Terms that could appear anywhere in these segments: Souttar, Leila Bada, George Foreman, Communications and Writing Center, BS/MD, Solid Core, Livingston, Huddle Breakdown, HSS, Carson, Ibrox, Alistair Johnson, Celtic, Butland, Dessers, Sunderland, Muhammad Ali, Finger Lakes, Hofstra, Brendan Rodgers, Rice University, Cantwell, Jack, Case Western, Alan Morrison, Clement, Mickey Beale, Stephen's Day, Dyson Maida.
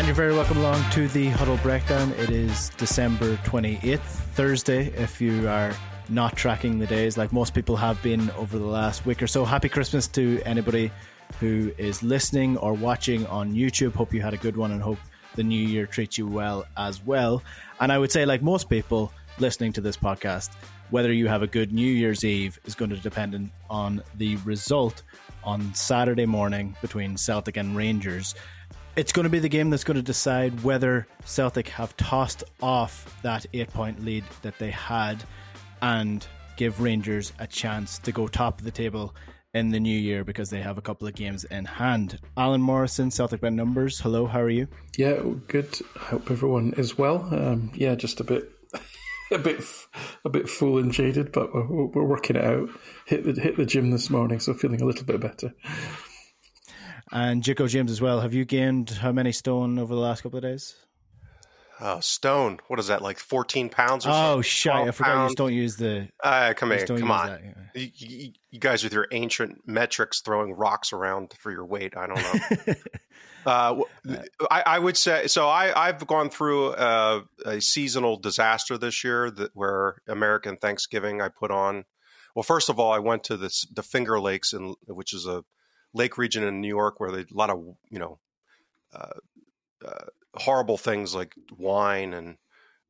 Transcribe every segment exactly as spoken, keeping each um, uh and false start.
And you're very welcome along to the Huddle Breakdown. It is December twenty-eighth, Thursday, if you are not tracking the days like most people have been over the last week or so. Happy Christmas to anybody who is listening or watching on YouTube. Hope you had a good one and hope the new year treats you well as well. And I would say, like most people listening to this podcast, whether you have a good New Year's Eve is going to depend on the result on Saturday morning between Celtic and Rangers. It's going to be the game that's going to decide whether Celtic have tossed off that eight-point lead that they had and give Rangers a chance to go top of the table in the new year, because they have a couple of games in hand. Alan Morrison, Celtic by Numbers, hello, how are you? Yeah, good. I hope everyone is well. Um, yeah, just a bit... A bit, a bit full and jaded, but we're, we're working it out. Hit the hit the gym this morning, so feeling a little bit better. And Jiko James as well. Have you gained how many stone over the last couple of days? Oh, stone. What is that, like fourteen pounds? Or oh, shit! I forgot pound. You just don't use the. Uh, come here, come on. That, yeah. you, you, you guys with your ancient metrics throwing rocks around for your weight. I don't know. Uh, I, I would say so. I, I've gone through a, a seasonal disaster this year, that where American Thanksgiving I put on. Well, first of all, I went to the, the Finger Lakes, in, which is a lake region in New York where they, a lot of you know uh, uh, horrible things like wine and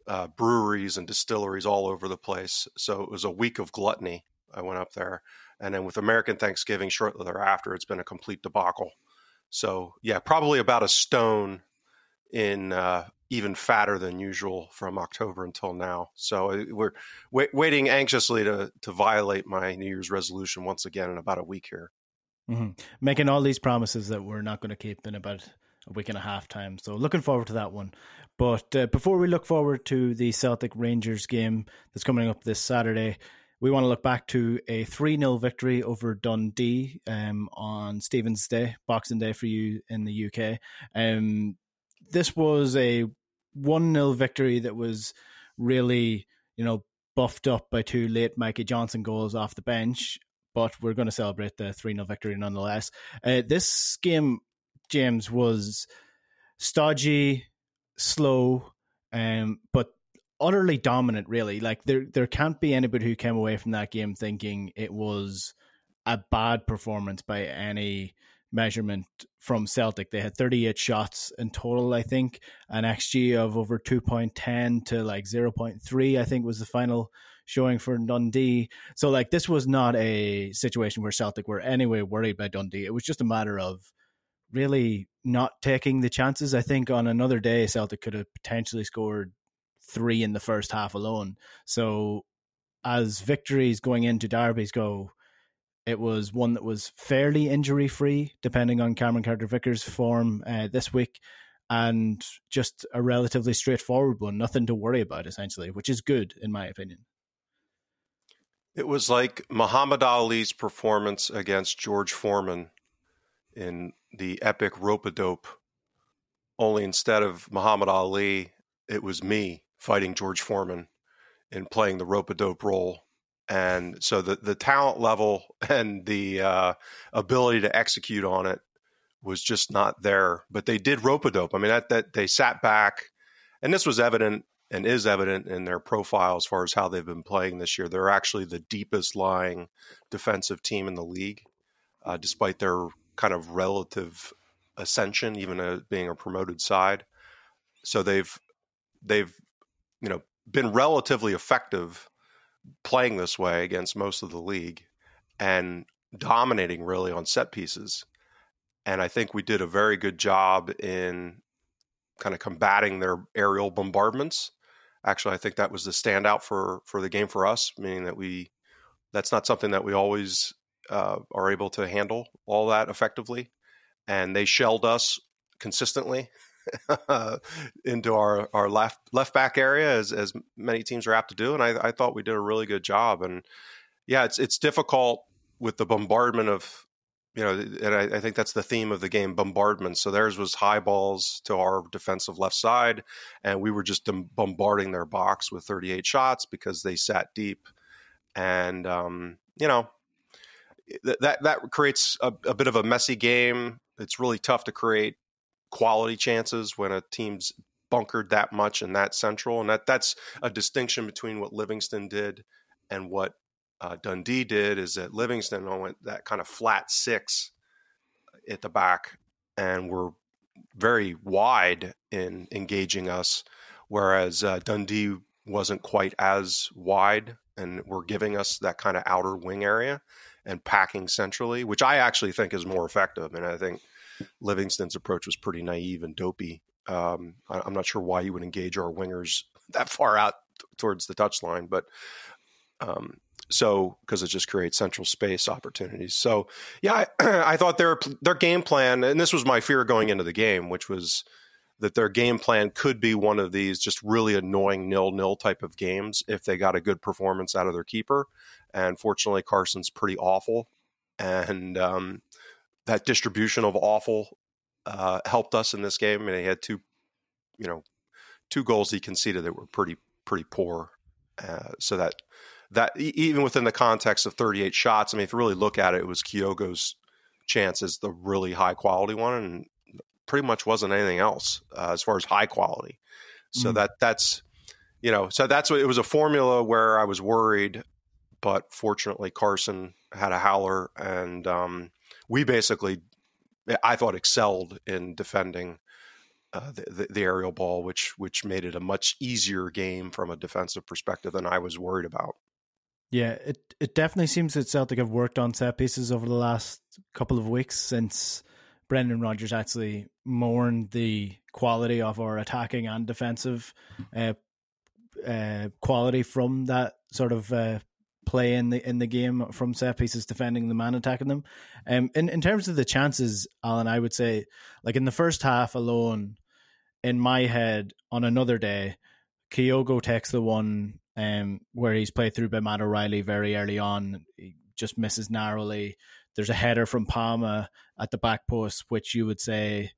uh, breweries and distilleries all over the place. So it was a week of gluttony. I went up there, and then with American Thanksgiving shortly thereafter, it's been a complete debacle. So, yeah, probably about a stone in uh, even fatter than usual from October until now. So we're w- waiting anxiously to, to violate my New Year's resolution once again in about a week here. Mm-hmm. Making all these promises that we're not going to keep in about a week and a half time. So looking forward to that one. But uh, before we look forward to the Celtic Rangers game that's coming up this Saturday, we want to look back to a three nil victory over Dundee um, on Stephen's Day, Boxing Day for you in the U K. Um, this was a one nil victory that was really, you know, buffed up by two late Mikey Johnson goals off the bench, but we're going to celebrate the three nil victory nonetheless. Uh, this game, James, was stodgy, slow, um, but utterly dominant, really. Like there there can't be anybody who came away from that game thinking it was a bad performance by any measurement from Celtic. They had thirty-eight shots in total, I think, an X G of over two point one zero to like zero point three, I think was the final showing for Dundee. So like this was not a situation where Celtic were anyway worried by Dundee. It was just a matter of really not taking the chances. I think on another day Celtic could have potentially scored three in the first half alone. So as victories going into derbies go, it was one that was fairly injury free, depending on Cameron Carter-Vickers' form uh, this week, and just a relatively straightforward one, nothing to worry about essentially, which is good in my opinion. It was like Muhammad Ali's performance against George Foreman in the epic Rope-A-Dope, only instead of Muhammad Ali, it was me fighting George Foreman and playing the rope-a-dope role. And so the, the talent level and the uh, ability to execute on it was just not there. But they did rope-a-dope. I mean, that, that they sat back, and this was evident and is evident in their profile as far as how they've been playing this year. They're actually the deepest lying defensive team in the league, uh, despite their kind of relative ascension, even a, being a promoted side. So they've they've you know, been relatively effective playing this way against most of the league and dominating really on set pieces. And I think we did a very good job in kind of combating their aerial bombardments. Actually, I think that was the standout for, for the game for us, meaning that we, that's not something that we always uh, are able to handle all that effectively. And they shelled us consistently into our, our left left back area, as as many teams are apt to do, and I, I thought we did a really good job. And yeah, it's it's difficult with the bombardment of, you know, and I, I think that's the theme of the game, bombardment. So theirs was high balls to our defensive left side, and we were just bombarding their box with thirty-eight shots because they sat deep, and um, you know th- that that creates a, a bit of a messy game. It's really tough to create quality chances when a team's bunkered that much and that central. And that that's a distinction between what Livingston did and what uh, Dundee did, is that Livingston went that kind of flat six at the back and were very wide in engaging us, whereas uh, Dundee wasn't quite as wide and were giving us that kind of outer wing area and packing centrally, which I actually think is more effective. And I think Livingston's approach was pretty naive and dopey. Um, I, I'm not sure why you would engage our wingers that far out t- towards the touchline, but um, so because it just creates central space opportunities. So yeah, I, I thought their their game plan, and this was my fear going into the game, which was that their game plan could be one of these just really annoying nil-nil type of games if they got a good performance out of their keeper. And fortunately, Carson's pretty awful, and um, that distribution of awful uh, helped us in this game. I mean, he had two, you know, two goals he conceded that were pretty pretty poor. Uh, so that that even within the context of thirty-eight shots, I mean, if you really look at it, it was Kyogo's chance is the really high quality one, and pretty much wasn't anything else uh, as far as high quality. So mm. that that's, you know, so that's what it was, a formula where I was worried, but fortunately Carson had a howler, and um, we basically, I thought, excelled in defending uh, the, the, the aerial ball, which, which made it a much easier game from a defensive perspective than I was worried about. Yeah, it, it definitely seems that Celtic have worked on set pieces over the last couple of weeks since Brendan Rodgers actually mourned the quality of our attacking and defensive uh, uh, quality from that sort of uh, play in the in the game, from set pieces, defending the man, attacking them. Um, in, in terms of the chances, Alan, I would say, like in the first half alone, in my head, on another day, Kyogo takes the one um, where he's played through by Matt O'Riley very early on. He just misses narrowly. There's a header from Palma at the back post, which you would say,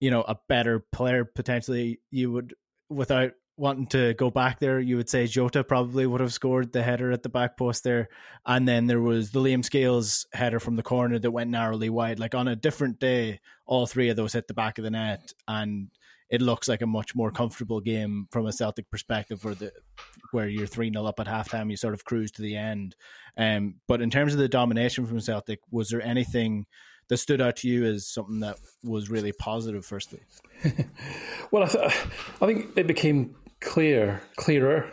you know, a better player potentially, you would, without wanting to go back there, you would say Jota probably would have scored the header at the back post there. And then there was the Liam Scales header from the corner that went narrowly wide. Like on a different day, all three of those hit the back of the net, and it looks like a much more comfortable game from a Celtic perspective, where the where you're three nil up at halftime, you sort of cruise to the end. Um, but in terms of the domination from Celtic, was there anything that stood out to you as something that was really positive, firstly? well, I, th- I think it became clear, clearer.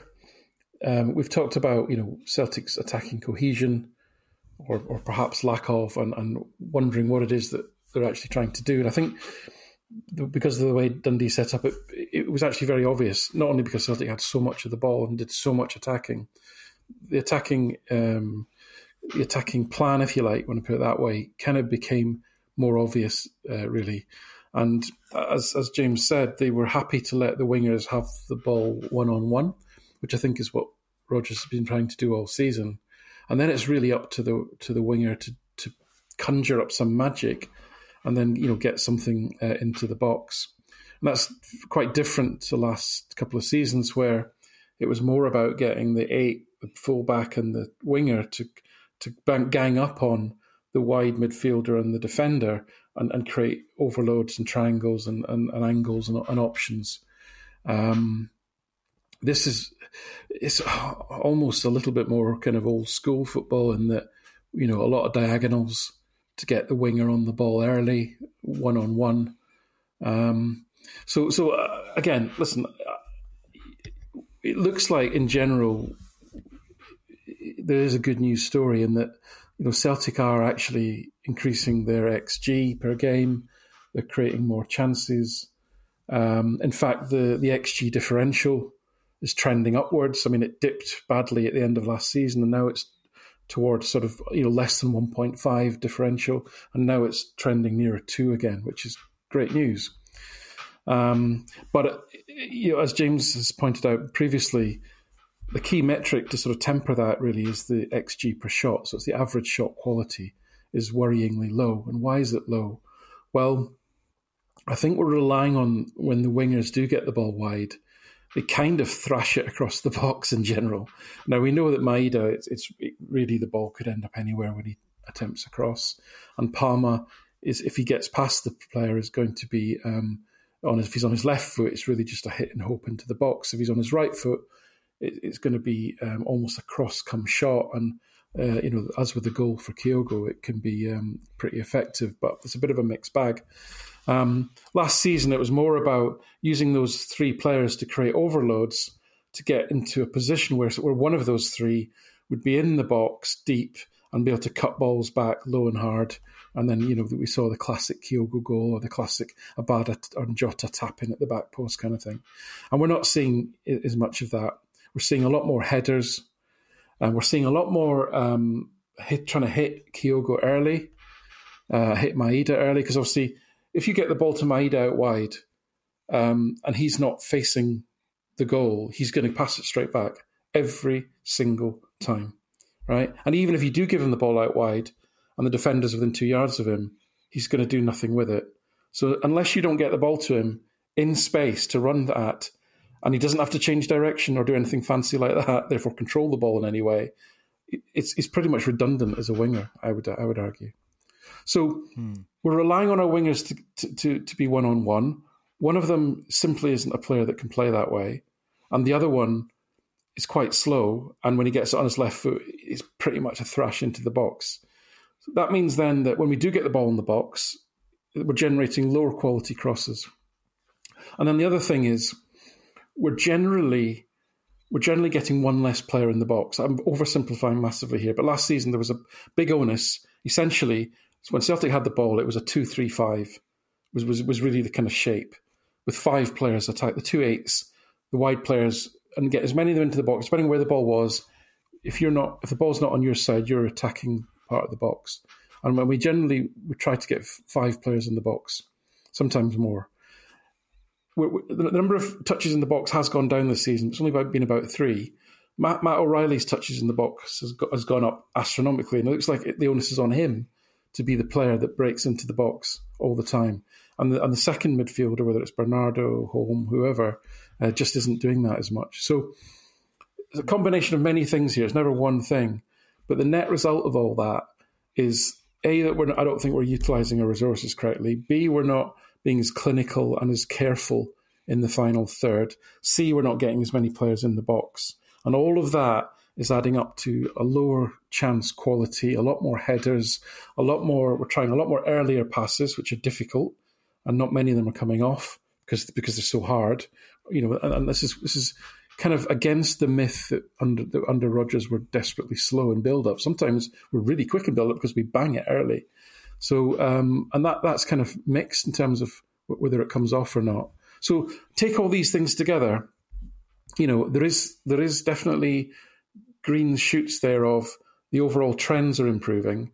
Um, we've talked about, you know, Celtic's attacking cohesion, or, or perhaps lack of, and, and wondering what it is that they're actually trying to do. And I think, because of the way Dundee set up, it, it was actually very obvious, not only because Celtic had so much of the ball and did so much attacking. The attacking um, the attacking plan, if you like, when I put it that way, kind of became more obvious, uh, really. And as as James said, they were happy to let the wingers have the ball one-on-one, which I think is what Rodgers has been trying to do all season. And then it's really up to the to the winger to, to conjure up some magic and then, you know, get something uh, into the box. And that's quite different to the last couple of seasons, where it was more about getting the eight, the fullback and the winger to to gang up on the wide midfielder and the defender and, and create overloads and triangles and, and, and angles and, and options. Um, this is it's almost a little bit more kind of old school football in that, you know, a lot of diagonals to get the winger on the ball early, one-on-one. Um, so, so uh, again, listen, uh, it looks like in general there is a good news story in that, you know, Celtic are actually increasing their X G per game. They're creating more chances. Um, in fact, the, the X G differential is trending upwards. I mean, it dipped badly at the end of last season, and now it's towards sort of, you know, less than one point five differential, and now it's trending nearer two again, which is great news. Um, but, you know, as James has pointed out previously, the key metric to sort of temper that really is the X G per shot. So it's the average shot quality is worryingly low. And why is it low? Well, I think we're relying on, when the wingers do get the ball wide, they kind of thrash it across the box in general. Now, we know that Maeda, it's, it's it really, the ball could end up anywhere when he attempts across. And Palma is if he gets past the player is going to be um, on. If he's on his left foot, it's really just a hit and hope into the box. If he's on his right foot, it, it's going to be um, almost a cross come shot. And uh, you know, as with the goal for Kyogo, it can be um, pretty effective, but it's a bit of a mixed bag. Um, last season, it was more about using those three players to create overloads to get into a position where, where one of those three would be in the box deep and be able to cut balls back low and hard. And then, you know, we saw the classic Kyogo goal or the classic Abada or Jota tapping at the back post kind of thing. And we're not seeing as much of that. We're seeing a lot more headers and we're seeing a lot more um, hit, trying to hit Kyogo early, uh, hit Maeda early. Because obviously, if you get the ball to Maeda out wide um, and he's not facing the goal, he's going to pass it straight back every single time, right? And even if you do give him the ball out wide and the defender's within two yards of him, he's going to do nothing with it. So unless you don't get the ball to him in space to run at, and he doesn't have to change direction or do anything fancy like that, therefore control the ball in any way, it's it's pretty much redundant as a winger, I would I would argue. So hmm. we're relying on our wingers to, to, to, to be one-on-one. One of them simply isn't a player that can play that way. And the other one is quite slow. And when he gets it on his left foot, it's pretty much a thrash into the box. So that means then that when we do get the ball in the box, we're generating lower quality crosses. And then the other thing is we're generally we're generally getting one less player in the box. I'm oversimplifying massively here, but last season there was a big onus. Essentially, when Celtic had the ball, it was a two three five, was, was, was really the kind of shape, with five players attack, the two eights, the wide players, and get as many of them into the box, depending on where the ball was. If you're not, if the ball's not on your side, you're attacking part of the box. And when we generally we try to get five players in the box, sometimes more. We're, we're, the number of touches in the box has gone down this season. It's only about, been about three. Matt, Matt O'Riley's touches in the box has, got, has gone up astronomically, and it looks like it, the onus is on him to be the player that breaks into the box all the time. And the, and the second midfielder, whether it's Bernardo, Holm, whoever, uh, just isn't doing that as much. So it's a combination of many things here. It's never one thing. But the net result of all that is, A, that we're not, I don't think we're utilising our resources correctly. B, we're not being as clinical and as careful in the final third. C, we're not getting as many players in the box. And all of that is adding up to a lower chance quality, a lot more headers, a lot more, we're trying a lot more earlier passes, which are difficult, and not many of them are coming off because because they're so hard. You know, and, and this is this is kind of against the myth that under that under Rodgers we're desperately slow in build-up. Sometimes we're really quick in build-up because we bang it early. So um, and that that's kind of mixed in terms of whether it comes off or not. So take all these things together, you know, there is there is definitely green shoots thereof. The overall trends are improving,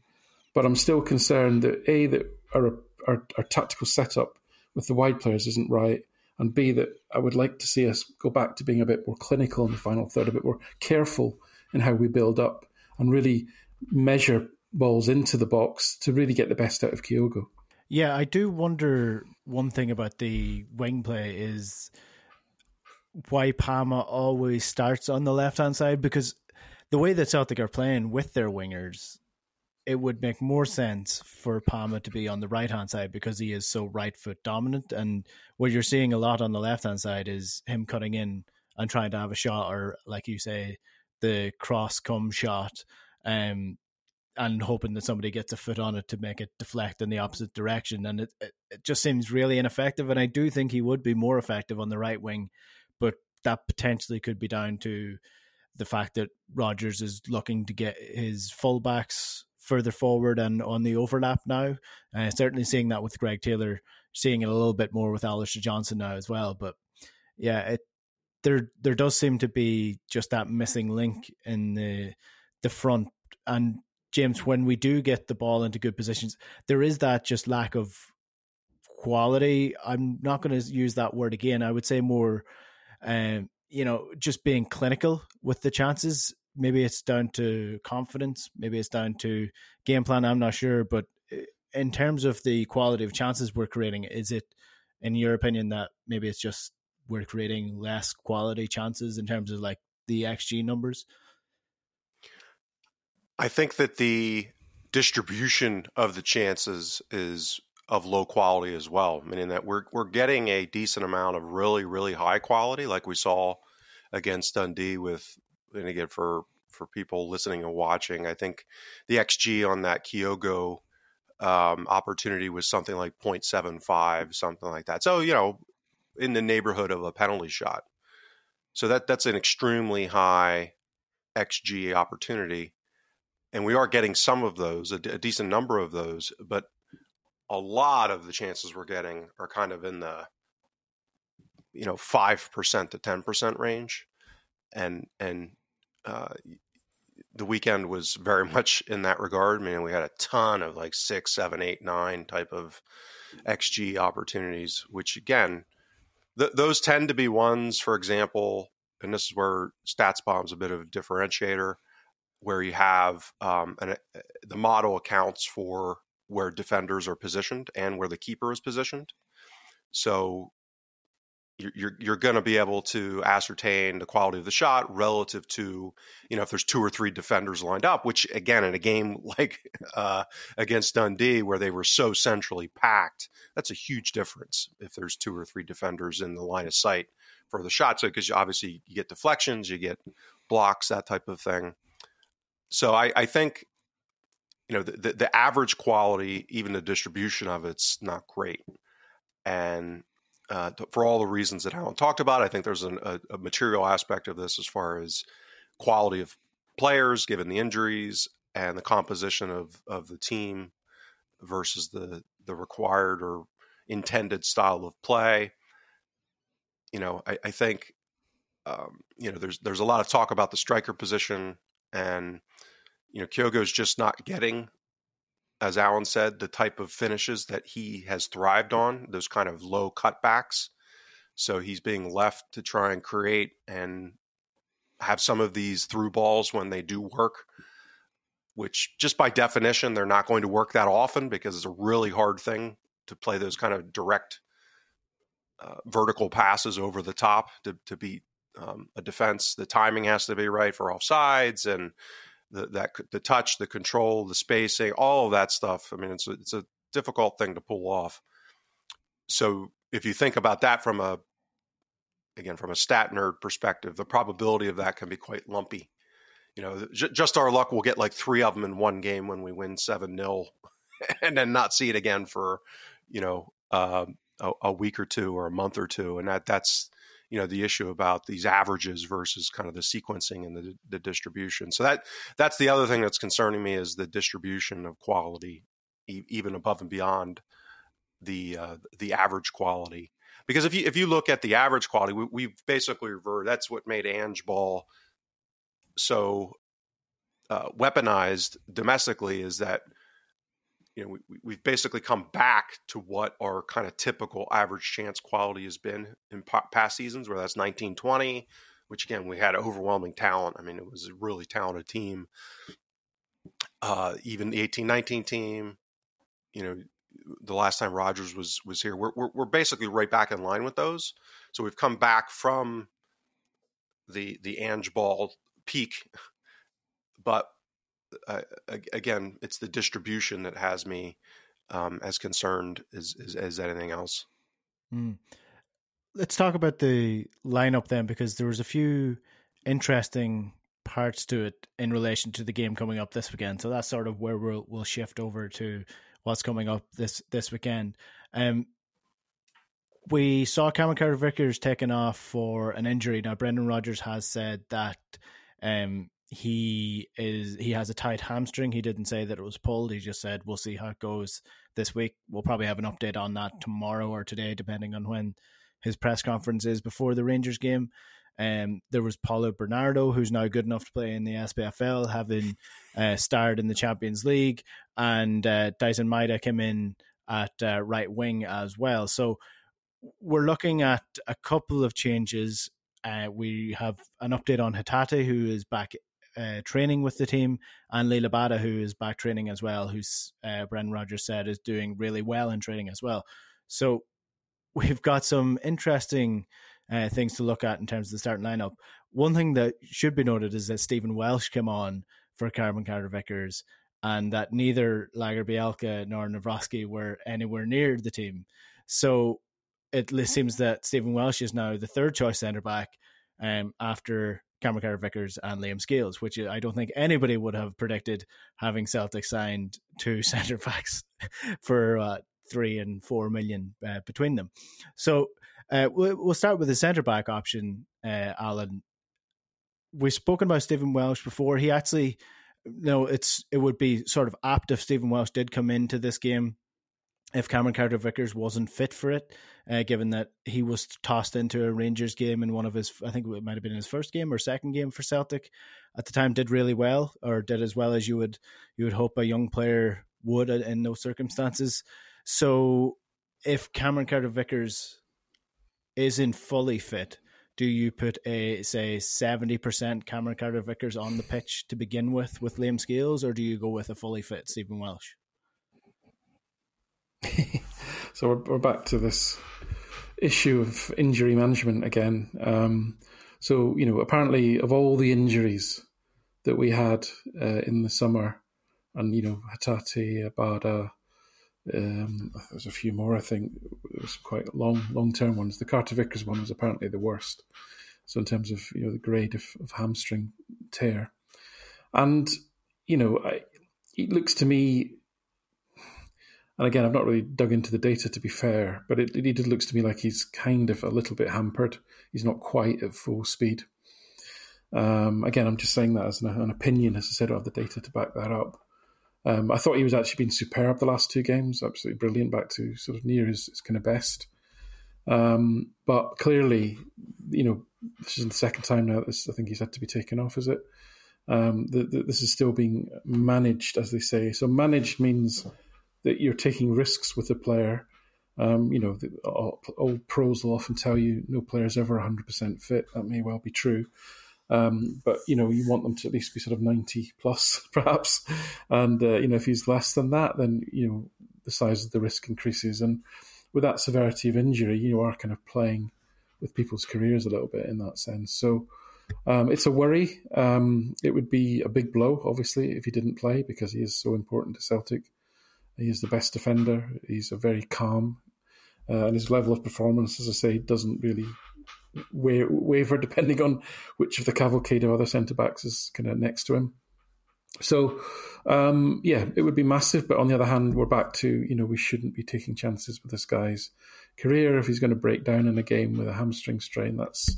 but I'm still concerned that A, that our, our, our tactical setup with the wide players isn't right, and B, that I would like to see us go back to being a bit more clinical in the final third, a bit more careful in how we build up and really measure balls into the box to really get the best out of Kyogo. Yeah, I do wonder one thing about the wing play is why Palma always starts on the left-hand side, because the way that Celtic are playing with their wingers, it would make more sense for Palma to be on the right-hand side because he is so right-foot dominant. And what you're seeing a lot on the left-hand side is him cutting in and trying to have a shot, or like you say, the cross-come shot, um, and hoping that somebody gets a foot on it to make it deflect in the opposite direction. And it, it, it just seems really ineffective. And I do think he would be more effective on the right wing, but that potentially could be down to the fact that Rodgers is looking to get his fullbacks further forward and on the overlap now. Uh, certainly seeing that with Greg Taylor, seeing it a little bit more with Alistair Johnson now as well. But yeah, it, there there does seem to be just that missing link in the the front. And James, when we do get the ball into good positions, there is that just lack of quality. I'm not going to use that word again. I would say more... Um, you know, just being clinical with the chances. Maybe it's down to confidence. Maybe it's down to game plan. I'm not sure. But in terms of the quality of chances we're creating, is it, in your opinion, that maybe it's just we're creating less quality chances in terms of like the X G numbers? I think that the distribution of the chances is of low quality as well, meaning that we're we're getting a decent amount of really, really high quality, like we saw against Dundee with, and again, for, for people listening and watching, I think the X G on that Kyogo um, opportunity was something like zero point seven five, something like that. So, you know, in the neighborhood of a penalty shot. So that that's an extremely high X G opportunity. And we are getting some of those, a, d- a decent number of those, but a lot of the chances we're getting are kind of in the, you know, five percent to ten percent range. And, and, uh, the weekend was very much in that regard. I mean, we had a ton of like six, seven, eight, nine type of X G opportunities, which again, th- those tend to be ones, for example, and this is where StatsBomb's a bit of a differentiator, where you have, um, an, the model accounts for where defenders are positioned and where the keeper is positioned. So you're you're going to be able to ascertain the quality of the shot relative to, you know, if there's two or three defenders lined up, which again, in a game like uh, against Dundee where they were so centrally packed, that's a huge difference if there's two or three defenders in the line of sight for the shot. So because obviously you get deflections, you get blocks, that type of thing. So I, I think, you know, the, the, the average quality, even the distribution of it's not great. And Uh, for all the reasons that Alan talked about, I think there's an, a, a material aspect of this as far as quality of players, given the injuries and the composition of, of the team versus the, the required or intended style of play. You know, I, I think, um, you know, there's, there's a lot of talk about the striker position and, you know, Kyogo's just not getting, as Alan said, the type of finishes that he has thrived on, those kind of low cutbacks. So he's being left to try and create and have some of these through balls when they do work, which just by definition, they're not going to work that often because it's a really hard thing to play those kind of direct uh, vertical passes over the top to, to beat um, a defense. The timing has to be right for offsides and The, that the touch, the control, the spacing, all of that stuff. I mean, it's a, it's a difficult thing to pull off. So if you think about that from a, again, from a stat nerd perspective, the probability of that can be quite lumpy. You know, j- just our luck, we'll get like three of them in one game when we win seven nil and then not see it again for, you know, uh, a, a week or two or a month or two. And that that's, you know, the issue about these averages versus kind of the sequencing and the, the distribution. So that that's the other thing that's concerning me is the distribution of quality, e- even above and beyond the uh, the average quality. Because if you if you look at the average quality, we, we've basically reverted. That's what made Ange Ball so uh, weaponized domestically, is that, you know, we, we've basically come back to what our kind of typical average chance quality has been in po- past seasons, where that's nineteen twenty, which again, we had overwhelming talent. I mean, it was a really talented team. Uh, even the eighteen nineteen team, you know, the last time Rodgers was was here, we're, we're we're basically right back in line with those. So we've come back from the the Ange Ball peak, but Uh, again, it's the distribution that has me um, as concerned as, as, as anything else. Mm. Let's talk about the lineup then, because there was a few interesting parts to it in relation to the game coming up this weekend. So that's sort of where we'll we'll shift over to what's coming up this this weekend. Um, we saw Cameron Carter-Vickers taken off for an injury. Now, Brendan Rodgers has said that. Um, He is. He has a tight hamstring. He didn't say that it was pulled. He just said, we'll see how it goes this week. We'll probably have an update on that tomorrow or today, depending on when his press conference is before the Rangers game. Um, there was Paulo Bernardo, who's now good enough to play in the S P F L, having uh, starred in the Champions League. And uh, Dyson Maida came in at uh, right wing as well. So we're looking at a couple of changes. Uh, we have an update on Hatate, who is back Uh, training with the team, and Leila Bada, who is back training as well, who's uh, Brendan Rodgers said is doing really well in training as well. So we've got some interesting uh, things to look at in terms of the starting lineup. One thing that should be noted is that Stephen Welsh came on for Cameron Carter-Vickers and that neither Lager-Bielka nor Navrotsky were anywhere near the team. So it seems that Stephen Welsh is now the third choice centre-back um, after Cameron Carter-Vickers and Liam Scales, which I don't think anybody would have predicted, having Celtic signed two centre-backs for uh, three and four million uh, between them. So uh, we'll, we'll start with the centre-back option, uh, Alan. We've spoken about Stephen Welsh before. He actually, no, it's it would be sort of apt if Stephen Welsh did come into this game if Cameron Carter-Vickers wasn't fit for it, uh, given that he was tossed into a Rangers game in one of his, I think it might have been his first game or second game for Celtic at the time, did really well, or did as well as you would you would hope a young player would in those circumstances. So if Cameron Carter-Vickers isn't fully fit, do you put a, say, seventy percent Cameron Carter-Vickers on the pitch to begin with with Liam Scales, or do you go with a fully fit Stephen Welsh? So we're, we're back to this issue of injury management again. Um, so, you know, apparently of all the injuries that we had uh, in the summer, and, you know, Hatate, Abada, um, there's a few more, I think, it was quite long, long-term ones. The Carter-Vickers one was apparently the worst. So in terms of, you know, the grade of, of hamstring tear. And, you know, I, it looks to me... And again, I've not really dug into the data, to be fair, but it, it did looks to me like he's kind of a little bit hampered. He's not quite at full speed. Um, again, I'm just saying that as an, an opinion, as I said, I don't have the data to back that up. Um, I thought he was actually been superb the last two games, absolutely brilliant, back to sort of near his, his kind of best. Um, but clearly, you know, this is the second time now. This, I think he's had to be taken off, is it? Um, the, the, this is still being managed, as they say. So managed means... that you're taking risks with the player. Um, you know, the, all, old pros will often tell you no player is ever one hundred percent fit. That may well be true. Um, but, you know, you want them to at least be sort of ninety plus, perhaps. And, uh, you know, if he's less than that, then, you know, the size of the risk increases. And with that severity of injury, you are kind of playing with people's careers a little bit in that sense. So um, it's a worry. Um, it would be a big blow, obviously, if he didn't play, because he is so important to Celtic. He is the best defender. He's a very calm, uh, and his level of performance, as I say, doesn't really wa- waver depending on which of the cavalcade of other centre backs is kind of next to him. So, um, yeah, it would be massive. But on the other hand, we're back to, you know, we shouldn't be taking chances with this guy's career. If he's going to break down in a game with a hamstring strain, that's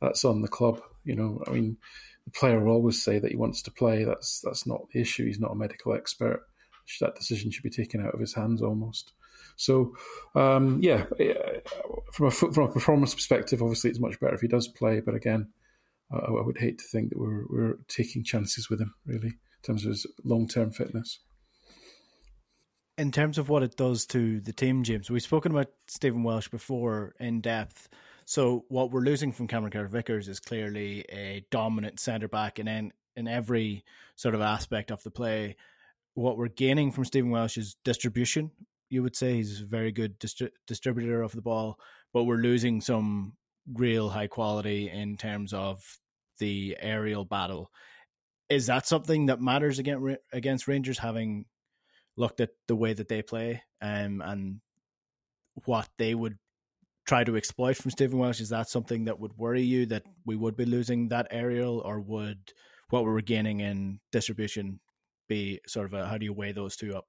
that's on the club. You know, I mean, the player will always say that he wants to play. That's that's not the issue. He's not a medical expert. That decision should be taken out of his hands almost. So, um, yeah, from a from a performance perspective, obviously it's much better if he does play. But again, I, I would hate to think that we're we're taking chances with him, really, in terms of his long-term fitness. In terms of what it does to the team, James, we've spoken about Stephen Welsh before in depth. So what we're losing from Cameron Carter-Vickers is clearly a dominant centre-back in, in, in every sort of aspect of the play. What we're gaining from Stephen Welsh is distribution, you would say. He's a very good distri- distributor of the ball, but we're losing some real high quality in terms of the aerial battle. Is that something that matters against, against Rangers, having looked at the way that they play um, and what they would try to exploit from Stephen Welsh? Is that something that would worry you, that we would be losing that aerial, or would what we're gaining in distribution be sort of a, how do you weigh those two up?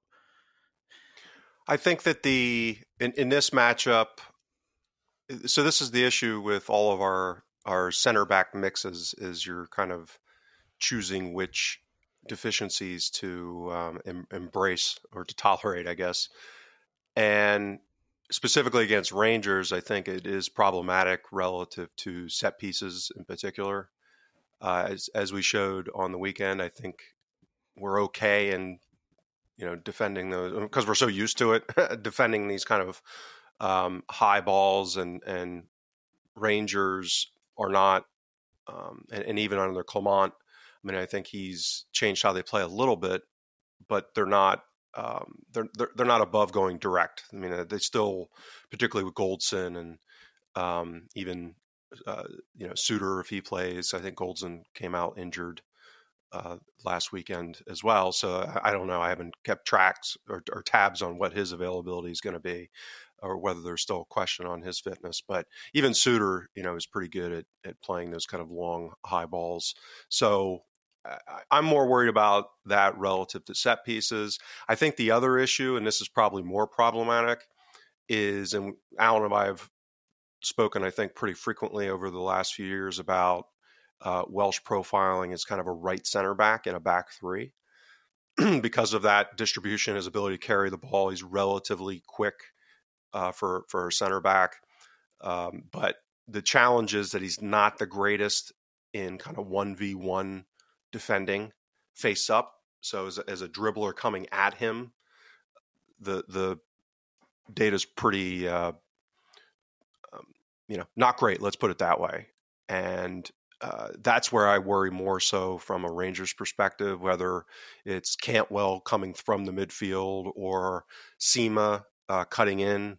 I think that the in, in this matchup, so this is the issue with all of our our center back mixes, is you're kind of choosing which deficiencies to um, em, embrace or to tolerate, I guess. And specifically against Rangers, I think it is problematic relative to set pieces in particular. Uh, as, as we showed on the weekend, I think we're okay in, you know, defending those, because we're so used to it, defending these kind of um, high balls, and, and Rangers are not, um, and, and even under Clement, I mean, I think he's changed how they play a little bit, but they're not, um, they're, they're they're not above going direct. I mean, they still, particularly with Goldson and um, even, uh, you know, Souttar, if he plays, I think Goldson came out injured. uh, last weekend as well. So I don't know. I haven't kept tracks or, or tabs on what his availability is going to be, or whether there's still a question on his fitness. But even Souttar, you know, is pretty good at, at playing those kind of long high balls. So I, I'm more worried about that relative to set pieces. I think the other issue, and this is probably more problematic, is, and Alan and I have spoken, I think, pretty frequently over the last few years about uh, Welsh profiling as kind of a right center back and a back three. Because of that distribution, his ability to carry the ball, he's relatively quick Uh, for for center back, um, but the challenge is that he's not the greatest in kind of one v one defending face up. So as a, as a dribbler coming at him, the the data's pretty uh, um, you know not great. Let's put it that way, and uh, that's where I worry more so from a Rangers perspective, whether it's Cantwell coming from the midfield or Sima uh, cutting in.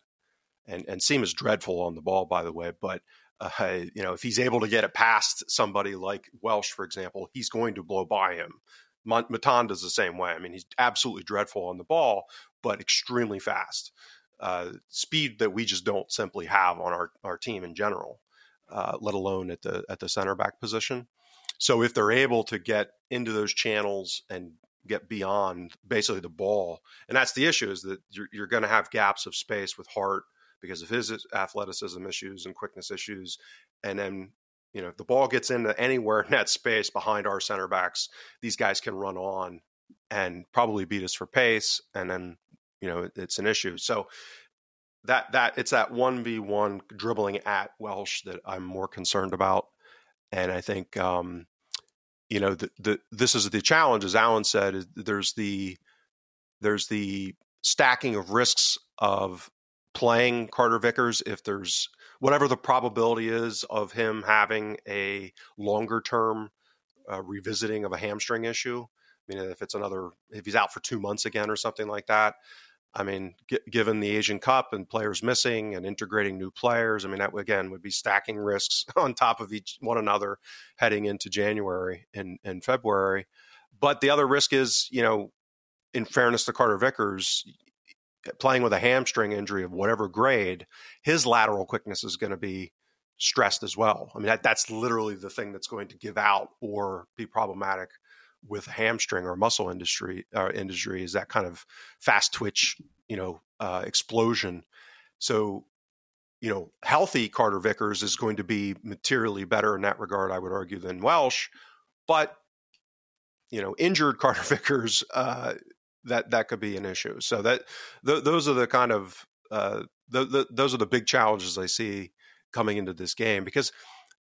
And and Sima's dreadful on the ball, by the way. But uh, you know, if he's able to get it past somebody like Welsh, for example, he's going to blow by him. Matanda's the same way. I mean, he's absolutely dreadful on the ball, but extremely fast, uh, speed that we just don't simply have on our, our team in general, uh, let alone at the at the center back position. So if they're able to get into those channels and get beyond basically the ball, and that's the issue, is that you're, you're going to have gaps of space with Hart, because of his athleticism issues and quickness issues. And then, you know, if the ball gets into anywhere in that space behind our center backs, these guys can run on and probably beat us for pace. And then, you know, it's an issue. So that, that it's that one v one dribbling at Welsh that I'm more concerned about. And I think, um, you know, the, the, this is the challenge, as Alan said, is there's the, there's the stacking of risks of playing Carter-Vickers if there's whatever the probability is of him having a longer term uh, revisiting of a hamstring issue. I mean, if it's another, if he's out for two months again or something like that, I mean, g- given the Asian Cup and players missing and integrating new players, I mean, that again would be stacking risks on top of each one another heading into January and, and February. But the other risk is, you know, in fairness to Carter-Vickers, playing with a hamstring injury of whatever grade, his lateral quickness is going to be stressed as well. I mean, that, that's literally the thing that's going to give out or be problematic with hamstring or muscle industry uh, industry is that kind of fast twitch, you know, uh, explosion. So, you know, healthy Carter-Vickers is going to be materially better in that regard, I would argue, than Welsh, but, you know, injured Carter-Vickers, uh, that that could be an issue. So that th- those are the kind of uh, th- th- those are the big challenges I see coming into this game, because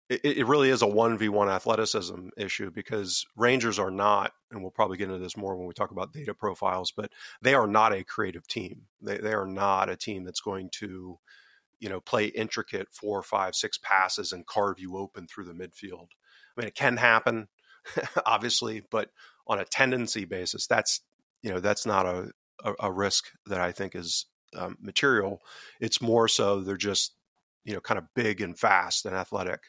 it, it really is a one v one athleticism issue, because Rangers are not, and we'll probably get into this more when we talk about data profiles, but they are not a creative team. They they are not a team that's going to, you know, play intricate four, five, six passes and carve you open through the midfield. I mean, it can happen, obviously, but on a tendency basis, that's, you know, that's not a, a, a risk that I think is um, material. It's more so they're just, you know, kind of big and fast and athletic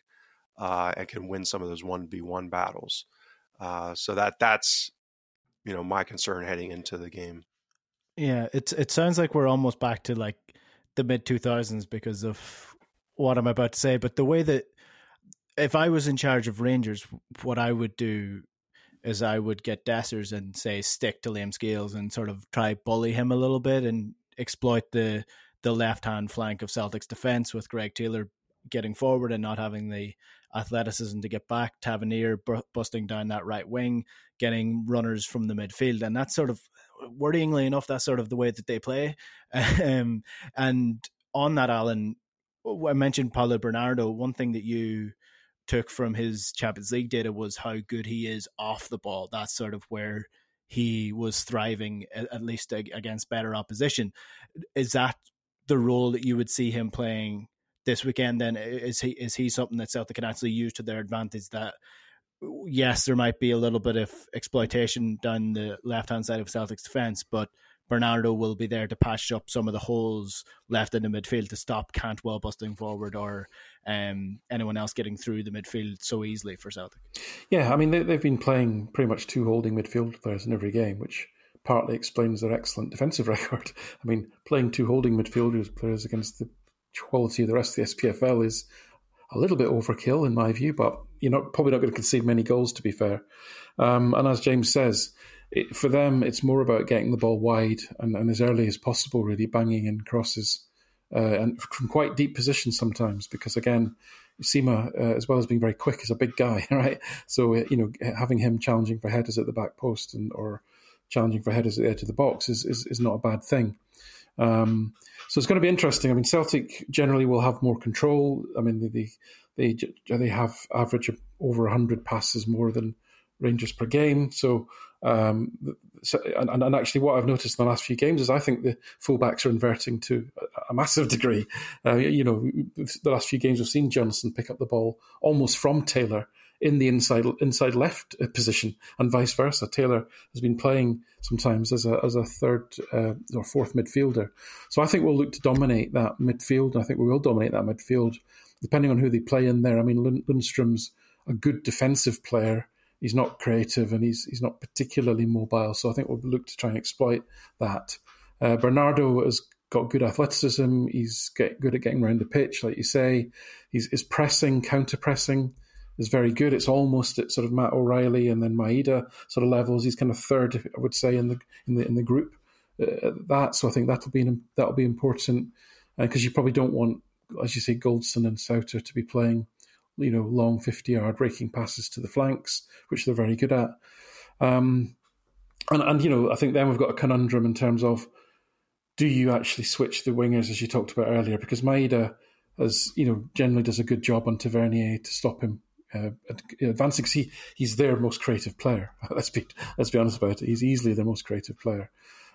uh, and can win some of those one v one battles. Uh, so that that's, you know, my concern heading into the game. Yeah, it's it sounds like we're almost back to like the mid two thousands because of what I'm about to say. But the way that if I was in charge of Rangers, what I would do is I would get Dessers and say stick to Liam Scales and sort of try bully him a little bit and exploit the the left-hand flank of Celtic's defence with Greg Taylor getting forward and not having the athleticism to get back, Tavernier b- busting down that right wing, getting runners from the midfield. And that's sort of, worryingly enough, that's sort of the way that they play. Um, and on that, Alan, I mentioned Paulo Bernardo. One thing that you took from his Champions League data was how good he is off the ball. That's sort of where he was thriving, at least against better opposition. Is that the role that you would see him playing this weekend then? Is he is he something that Celtic can actually use to their advantage, that yes, there might be a little bit of exploitation down the left-hand side of Celtic's defence, but Bernardo will be there to patch up some of the holes left in the midfield to stop Cantwell busting forward or um, anyone else getting through the midfield so easily for Celtic. Yeah, I mean, they, they've been playing pretty much two holding midfield players in every game, which partly explains their excellent defensive record. I mean, playing two holding midfielders players against the quality of the rest of the S P F L is a little bit overkill in my view, but you're not probably not going to concede many goals, to be fair. Um, and as James says, it, for them, it's more about getting the ball wide and, and as early as possible, really banging in crosses uh, and from quite deep positions sometimes. Because again, Sima, uh, as well as being very quick, is a big guy, right? So you know, having him challenging for headers at the back post and or challenging for headers at the edge of the box is is, is not a bad thing. Um, so it's going to be interesting. I mean, Celtic generally will have more control. I mean, they they they have average of over one hundred passes more than Rangers per game. So, um, so and, and actually, what I've noticed in the last few games is I think the fullbacks are inverting to a massive degree. Uh, you know, the last few games we've seen Johnson pick up the ball almost from Taylor in the inside inside left position, and vice versa. Taylor has been playing sometimes as a as a third uh, or fourth midfielder. So I think we'll look to dominate that midfield, and I think we will dominate that midfield, depending on who they play in there. I mean, Lund- Lundstrom's a good defensive player. He's not creative, and he's he's not particularly mobile. So I think we'll look to try and exploit that. Uh, Bernardo has got good athleticism. He's get, good at getting around the pitch, like you say. He's is pressing, counter pressing. Is very good. It's almost at sort of Matt O'Riley and then Maeda sort of levels. He's kind of third, I would say, in the in the in the group. Uh, that so I think that'll be an, that'll be important because uh, you probably don't want, as you say, Goldson and Souttar to be playing, you know, long fifty-yard raking passes to the flanks, which they're very good at. Um, and and you know, I think then we've got a conundrum in terms of do you actually switch the wingers as you talked about earlier, because Maeda has, you know, generally does a good job on Tavernier to stop him Uh, advancing. He, he's their most creative player. let's be let's be honest about it. He's easily their most creative player,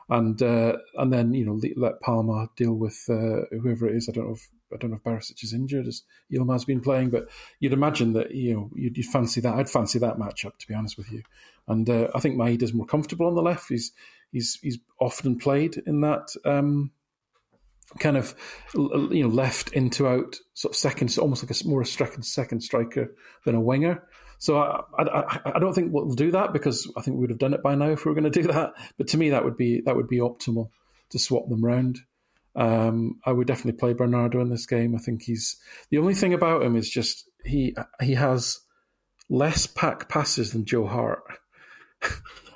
and uh, and then you know let Palma deal with uh, whoever it is. I don't know if I don't know if Barisic is injured as Yilmaz's been playing, but you'd imagine that you know you'd, you'd fancy that. I'd fancy that matchup, to be honest with you. And uh, I think Maeda's more comfortable on the left. He's he's he's often played in that. Um, Kind of, you know, left into out sort of second, almost like a more a second striker than a winger. So I, I, I don't think we'll do that because I think we would have done it by now if we were going to do that. But to me, that would be that would be optimal to swap them round. Um, I would definitely play Bernardo in this game. I think he's the only thing about him is just he he has less pack passes than Joe Hart.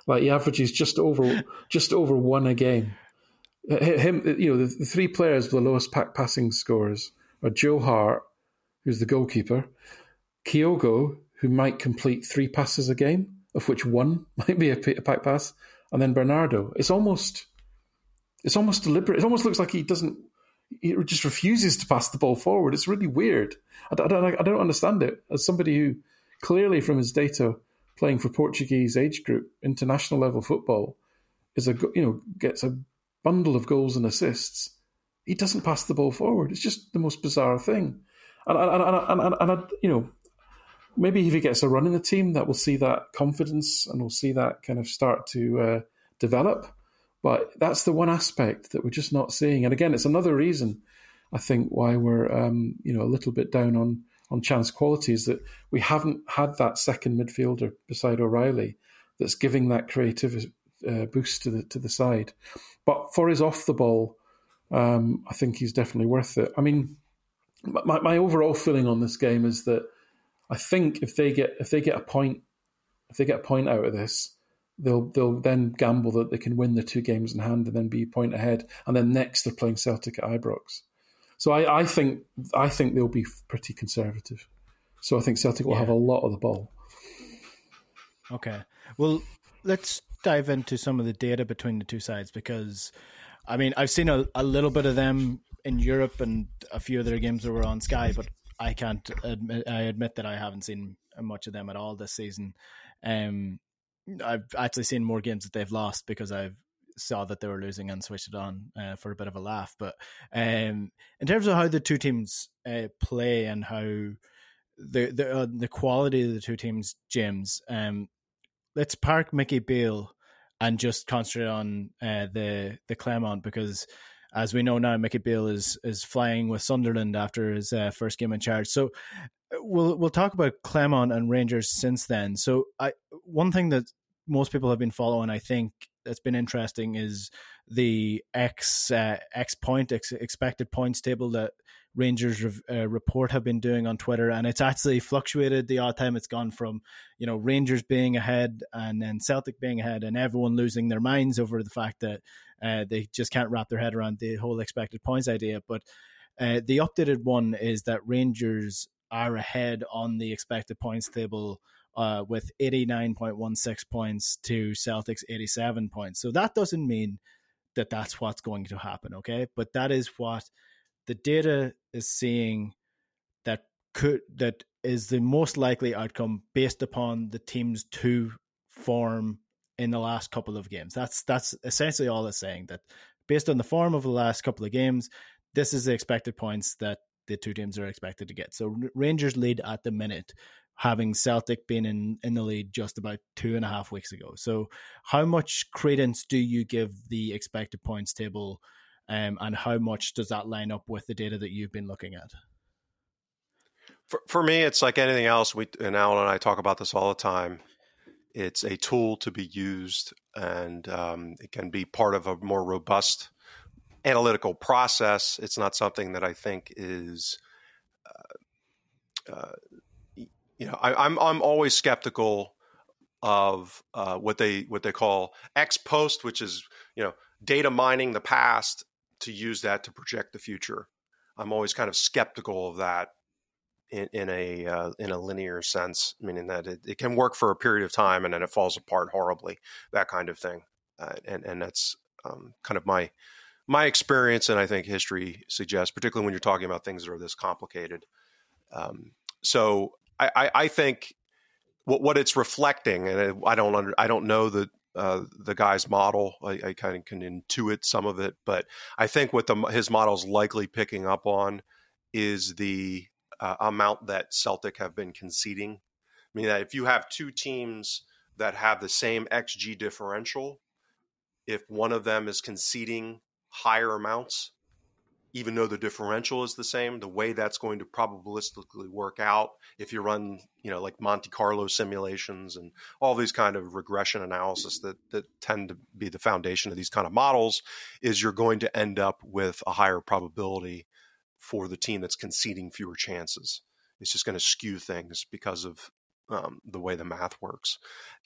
Like he averages just over just over one a game. Him, you know, the three players with the lowest pack passing scores are Joe Hart, who's the goalkeeper, Kyogo, who might complete three passes a game, of which one might be a pack pass, and then Bernardo. It's almost, it's almost deliberate. It almost looks like he doesn't, he just refuses to pass the ball forward. It's really weird. I don't, I don't understand it. As somebody who clearly, from his data, playing for Portuguese age group international level football, is a you know gets a bundle of goals and assists, he doesn't pass the ball forward. It's just the most bizarre thing. And, and, and, and, and, and you know, maybe if he gets a run in the team, that we'll see that confidence and we'll see that kind of start to uh, develop. But that's the one aspect that we're just not seeing. And again, it's another reason, I think, why we're, um, you know, a little bit down on, on chance quality is that we haven't had that second midfielder beside O'Riley that's giving that creativity Uh, boost to the to the side. But for his off the ball, um, I think he's definitely worth it. I mean, my, my overall feeling on this game is that I think if they get if they get a point if they get a point out of this, they'll they'll then gamble that they can win the two games in hand and then be a point ahead. And then next they're playing Celtic at Ibrox. So I, I think I think they'll be pretty conservative. So I think Celtic will yeah. have a lot of the ball. Okay. Well, let's dive into some of the data between the two sides, because I mean I've seen a, a little bit of them in Europe and a few of their games that were on Sky, but I can't admit I admit that I haven't seen much of them at all this season. um I've actually seen more games that they've lost because I've saw that they were losing and switched it on uh, for a bit of a laugh. But um in terms of how the two teams uh, play and how the the, uh, the quality of the two teams, James, um let's park Mickey Beale and just concentrate on uh, the the Clement, because as we know now, Mickey Beale is is flying with Sunderland after his uh, first game in charge. So we'll we'll talk about Clement and Rangers since then. So I one thing that most people have been following, I think, that's been interesting is the X uh, X point ex- expected points table that Rangers re- uh, report have been doing on Twitter, and it's actually fluctuated the odd time. It's gone from, you know, Rangers being ahead and then Celtic being ahead, and everyone losing their minds over the fact that uh, they just can't wrap their head around the whole expected points idea. But uh, the updated one is that Rangers are ahead on the expected points table Uh, with eighty-nine point one six points to Celtic's eighty-seven points. So that doesn't mean that that's what's going to happen, okay? But that is what the data is seeing that could that is the most likely outcome based upon the team's two form in the last couple of games. That's that's essentially all it's saying, that based on the form of the last couple of games, this is the expected points that the two teams are expected to get. So Rangers lead at the minute, having Celtic been in, in the lead just about two and a half weeks ago. So how much credence do you give the expected points table, um, and how much does that line up with the data that you've been looking at? For, for me, it's like anything else. We and Alan and I talk about this all the time. It's a tool to be used, and um, it can be part of a more robust analytical process. It's not something that I think is... Uh, uh, You know, I, I'm I'm always skeptical of uh, what they what they call ex post, which is, you know, data mining the past to use that to project the future. I'm always kind of skeptical of that in, in a uh, in a linear sense, meaning that it, it can work for a period of time and then it falls apart horribly, that kind of thing. Uh, and and that's um, kind of my my experience, and I think history suggests, particularly when you're talking about things that are this complicated. Um, so. I, I think what, what it's reflecting, and I don't under, I don't know the uh, the guy's model. I, I kind of can intuit some of it, but I think what the, his model is likely picking up on is the uh, amount that Celtic have been conceding. I mean, that if you have two teams that have the same X G differential, if one of them is conceding higher amounts, even though the differential is the same, the way that's going to probabilistically work out, if you run, you know, like Monte Carlo simulations and all these kind of regression analysis that that tend to be the foundation of these kind of models, is you're going to end up with a higher probability for the team that's conceding fewer chances. It's just going to skew things because of um, the way the math works.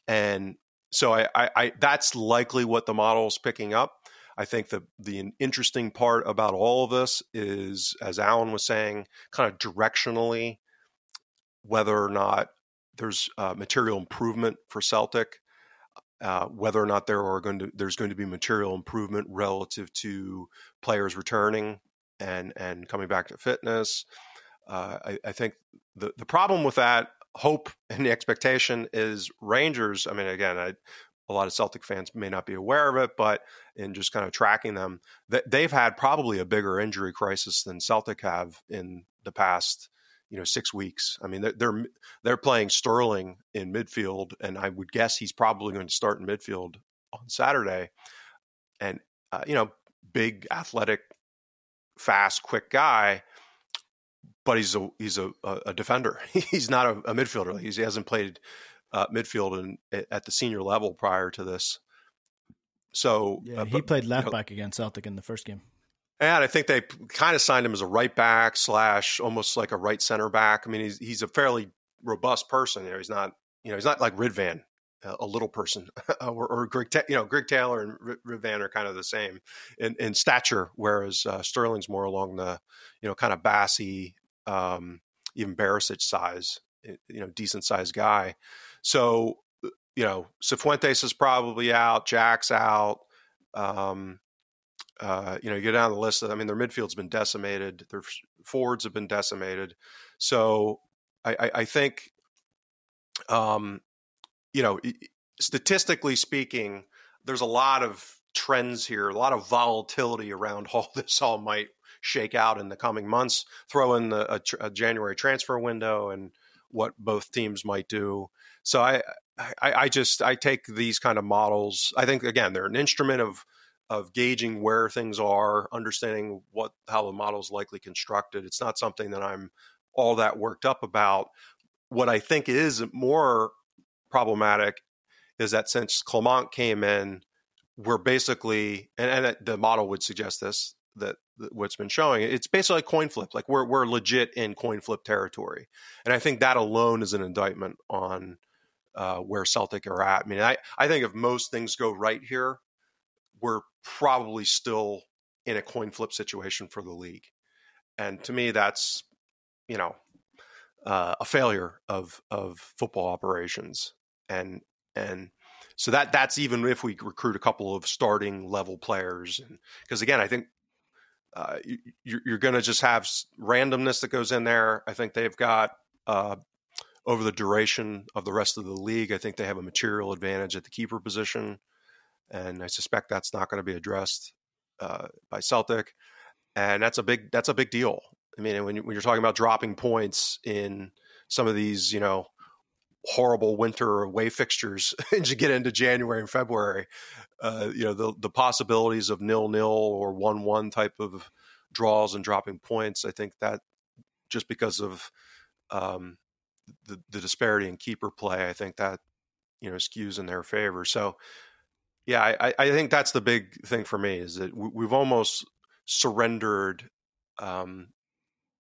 And so I, I, I that's likely what the model's picking up. I think the the interesting part about all of this is, as Alan was saying, kind of directionally, whether or not there's uh, material improvement for Celtic, uh, whether or not there are going to there's going to be material improvement relative to players returning and and coming back to fitness. Uh, I, I think the the problem with that hope and the expectation is Rangers. I mean, again, I. A lot of Celtic fans may not be aware of it, but in just kind of tracking them, they've had probably a bigger injury crisis than Celtic have in the past, you know, six weeks. I mean, they're they're playing Sterling in midfield, and I would guess he's probably going to start in midfield on Saturday. And uh, you know, big, athletic, fast, quick guy, but he's a he's a, a defender. He's not a, a midfielder. He's, he hasn't played. Uh, midfield and at the senior level prior to this. So yeah, uh, but, he played left you know, back against Celtic in the first game. And I think they kind of signed him as a right back slash almost like a right center back. I mean, he's, he's a fairly robust person. You know, he's not, you know, he's not like Ridvan, uh, a little person or, or Greg, Ta- you know, Greg Taylor and R- Ridvan are kind of the same in, in stature. Whereas uh, Sterling's more along the, you know, kind of bassy, um, even Barisic size, you know, decent sized guy. So, you know, Cifuentes is probably out, Jack's out. Um, uh, you know, you get down the list. Of, I mean, their midfield's been decimated. Their forwards have been decimated. So I, I, I think, um, you know, statistically speaking, there's a lot of trends here, a lot of volatility around how this all might shake out in the coming months. Throw in the, a, a January transfer window and what both teams might do. So I, I, I just I take these kind of models. I think, again, they're an instrument of of gauging where things are, understanding what how the model's likely constructed. It's not something that I'm all that worked up about. What I think is more problematic is that since Clement came in, we're basically, and, and the model would suggest this, that what's been showing, it's basically coin flip. Like we're we're legit in coin flip territory, and I think that alone is an indictment on uh, where Celtic are at. I mean, I, I think if most things go right here, we're probably still in a coin flip situation for the league, and to me, that's you know uh, a failure of of football operations, and and. So that that's even if we recruit a couple of starting level players, because again, I think uh, you, you're going to just have randomness that goes in there. I think they've got uh, over the duration of the rest of the league, I think they have a material advantage at the keeper position, and I suspect that's not going to be addressed uh, by Celtic, and that's a big that's a big deal. I mean, when, you, when you're talking about dropping points in some of these, you know. horrible winter away fixtures as you get into January and February, uh, you know, the, the possibilities of nil nil or one one type of draws and dropping points. I think that just because of um, the, the disparity in keeper play, I think that, you know, skews in their favor. So yeah, I, I think that's the big thing for me, is that we've almost surrendered um,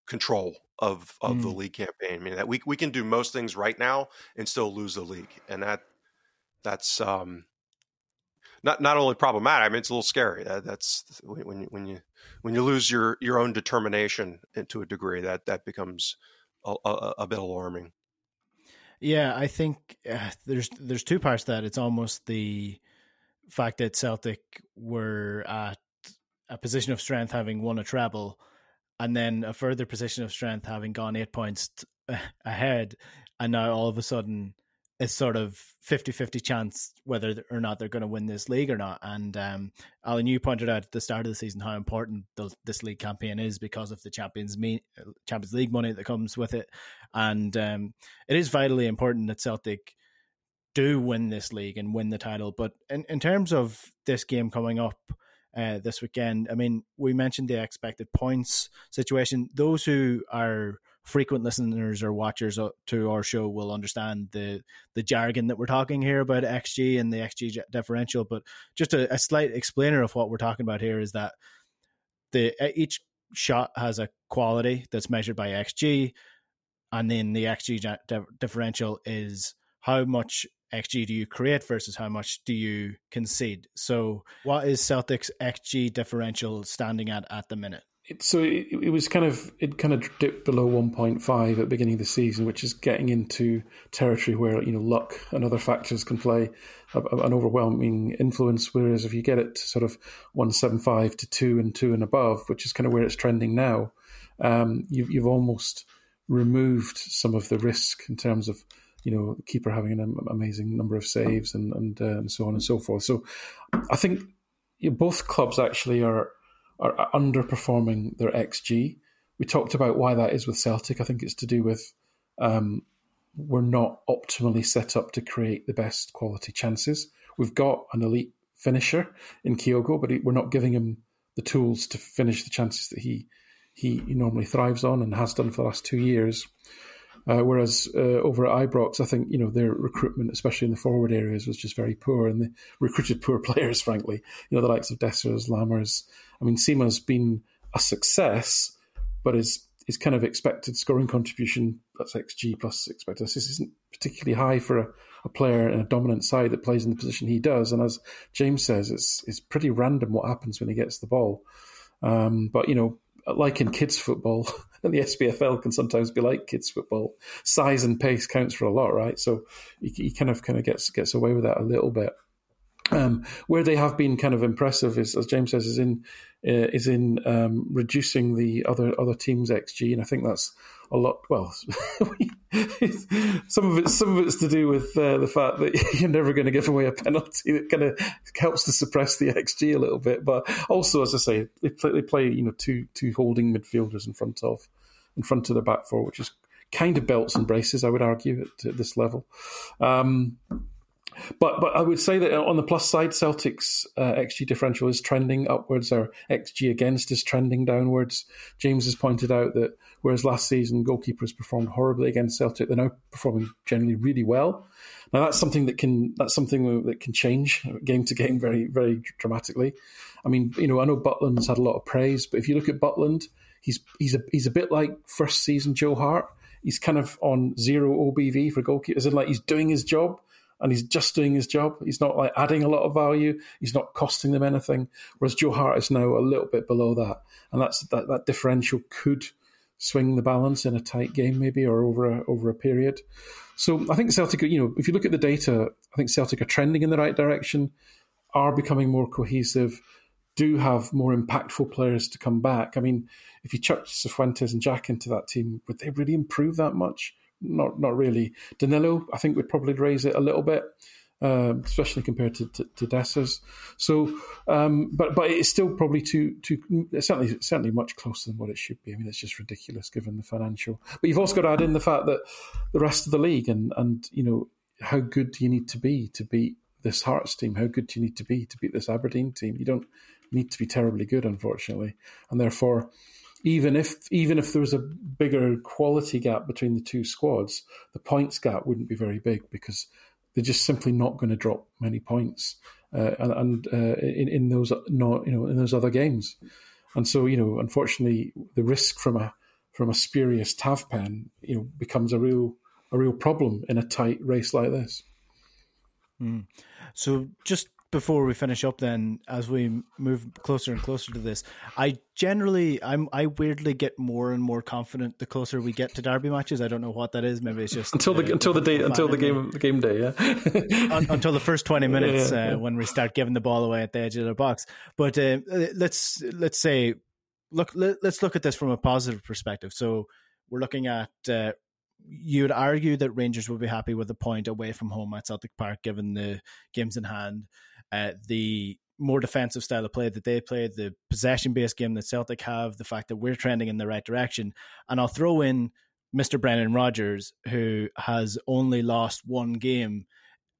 control of of mm. the league campaign. I mean, that we we can do most things right now and still lose the league, and that that's um not not only problematic. I mean, it's a little scary. That, that's when you, when you when you lose your your own determination to a degree, that that becomes a, a, a bit alarming. Yeah, I think uh, there's there's two parts to that. It's almost the fact that Celtic were at a position of strength having won a treble, and then a further position of strength having gone eight points t- ahead. And now all of a sudden it's sort of fifty-fifty chance whether or not they're going to win this league or not. And um, Alan, you pointed out at the start of the season how important the, this league campaign is because of the Champions, me- Champions League money that comes with it. And um, it is vitally important that Celtic do win this league and win the title. But in, in terms of this game coming up, Uh, this weekend, I mean, we mentioned the expected points situation. Those who are frequent listeners or watchers to our show will understand the the jargon that we're talking here about X G and the X G differential. But just a, a slight explainer of what we're talking about here is that the each shot has a quality that's measured by X G, and then the X G di- differential is how much X G do you create versus how much do you concede? So what is Celtic's X G differential standing at at the minute? It, so it, it was kind of, it kind of dipped below one point five at the beginning of the season, which is getting into territory where, you know, luck and other factors can play a, a, an overwhelming influence. Whereas if you get it to sort of one seventy-five to two and two and above, which is kind of where it's trending now, um, you've, you've almost removed some of the risk in terms of, you know, the keeper having an amazing number of saves and and, uh, and so on and so forth. So I think you know, both clubs actually are are underperforming their X G. We talked about why that is with Celtic. I think it's to do with um, we're not optimally set up to create the best quality chances. We've got an elite finisher in Kyogo, but we're not giving him the tools to finish the chances that he he normally thrives on and has done for the last two years. Uh, whereas uh, over at Ibrox, I think you know their recruitment, especially in the forward areas, was just very poor, and they recruited poor players. Frankly, you know the likes of Dessers, Lammers. I mean, Sima's been a success, but his his kind of expected scoring contribution, that's X G plus expected assists, isn't particularly high for a, a player in a dominant side that plays in the position he does. And as James says, it's it's pretty random what happens when he gets the ball. Um, but you know. Like in kids football, and the S P F L can sometimes be like kids football. Size and pace counts for a lot, right? So he, he kind of kind of gets gets away with that a little bit. Um, where they have been kind of impressive is, as James says, is in uh, is in um, reducing the other other teams' X G, and I think that's a lot. Well, some of it some of it's to do with uh, the fact that you're never going to give away a penalty. That kind of helps to suppress the X G a little bit, but also, as I say, they play, they play you know two two holding midfielders in front of in front of the back four, which is kind of belts and braces, I would argue, at, at this level. Um, but but I would say that on the plus side, Celtic's uh, X G differential is trending upwards. Our X G against is trending downwards. James has pointed out that whereas last season goalkeepers performed horribly against Celtic, they're now performing generally really well. Now that's something that can that's something that can change game to game very, very dramatically. I mean, you know, I know Butland's had a lot of praise, but if you look at Butland, he's he's a he's a bit like first season Joe Hart. He's kind of on zero O B V for goalkeepers, and like he's doing his job. And he's just doing his job. He's not like adding a lot of value. He's not costing them anything. Whereas Joe Hart is now a little bit below that, and that's that, that differential could swing the balance in a tight game, maybe, or over a, over a period. So I think Celtic, you know, if you look at the data, I think Celtic are trending in the right direction, are becoming more cohesive, do have more impactful players to come back. I mean, if you chuck Cifuentes and Jack into that team, would they really improve that much? Not not really. Danilo, I think, would probably raise it a little bit, uh, especially compared to, to, to Dessers. So, um, but but it's still probably too too certainly certainly much closer than what it should be. I mean, it's just ridiculous given the financial. But you've also got to add in the fact that the rest of the league and and you know how good do you need to be to beat this Hearts team? How good do you need to be to beat this Aberdeen team? You don't need to be terribly good, unfortunately, and therefore. Even if even if there was a bigger quality gap between the two squads, the points gap wouldn't be very big because they're just simply not going to drop many points, uh, and, and uh, in in those not you know in those other games, and so you know unfortunately the risk from a from a spurious Tav pen you know becomes a real a real problem in a tight race like this. Mm. So just. Before we finish up then, as we move closer and closer to this, I generally, I'm, I weirdly get more and more confident the closer we get to derby matches. I don't know what that is. Maybe it's just... Until the, uh, until the, day, until the game the game day, yeah. Un, until the first twenty minutes yeah, yeah, yeah. Uh, when we start giving the ball away at the edge of the box. But uh, let's let's say, look, let, let's look at this from a positive perspective. So we're looking at... Uh, you would argue that Rangers would be happy with a point away from home at Celtic Park given the games in hand. Uh, the more defensive style of play that they play, the possession-based game that Celtic have, the fact that we're trending in the right direction. And I'll throw in Mister Brendan Rodgers, who has only lost one game